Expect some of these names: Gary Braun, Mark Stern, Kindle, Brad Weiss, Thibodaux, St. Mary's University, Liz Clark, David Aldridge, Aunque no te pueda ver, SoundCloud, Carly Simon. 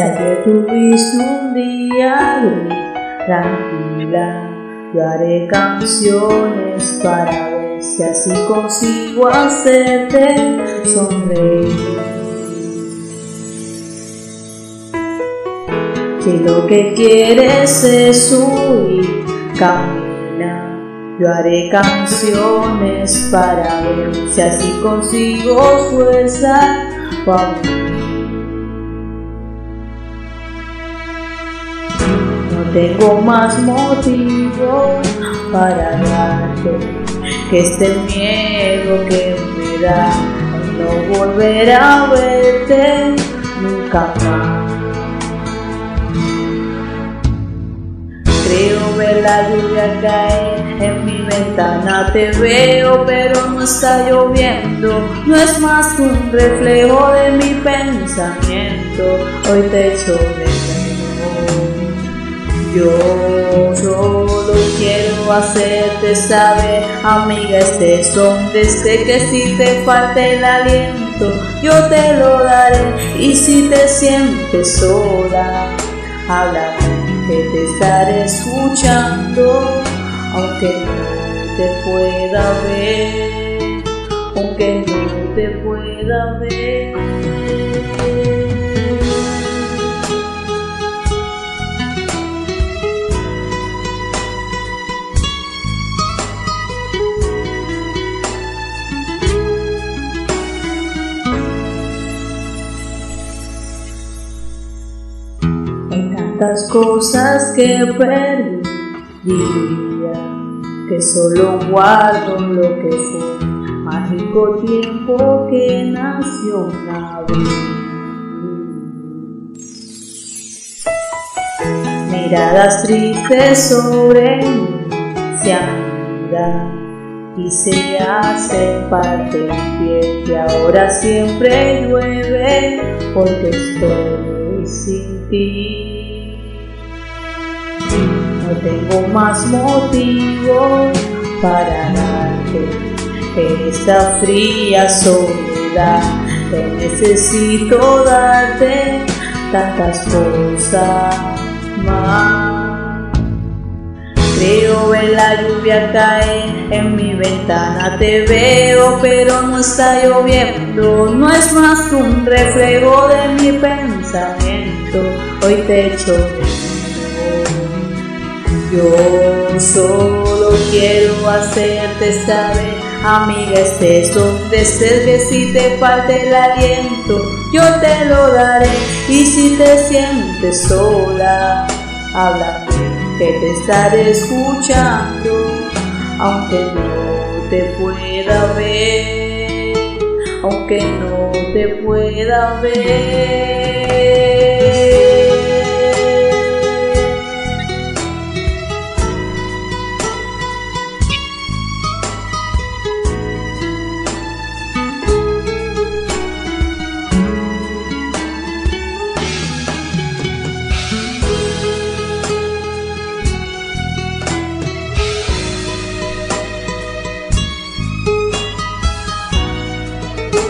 gracias que tuviste un día gris. Tranquila, yo haré canciones para ver si así consigo hacerte sonreír. Si lo que quieres es huir, camina, yo haré canciones para ver si así consigo fuerza para mí. No tengo más motivo para darte que este miedo que me da no volver a verte nunca más. Creo ver la lluvia caer en mi ventana, te veo pero no está lloviendo. No es más que un reflejo de mi pensamiento, hoy te echo de menos. Yo solo quiero hacerte saber, amiga, estés donde esté, que si te falta el aliento yo te lo daré, y si te sientes sola, háblame, que te estaré escuchando, aunque no te pueda ver, aunque no te pueda ver. Tantas cosas que perdí, diría que solo guardo lo que fue mágico tiempo que nació una vez. Miradas tristes sobre mí se anudan y se hacen parte de mi piel, y ahora siempre llueve porque estoy sin ti. No tengo más motivo para darte que esta fría soledad. Te necesito darte tantas cosas más. Creo ver la lluvia caer en mi ventana, te veo pero no está lloviendo. No es más que un reflejo de mi pensamiento, hoy te echo de menos. Yo solo quiero hacerte saber, amiga, estés donde estés, que si te falta el aliento yo te lo daré, y si te sientes sola, háblame, que te estaré escuchando, aunque no te pueda ver, aunque no te pueda ver.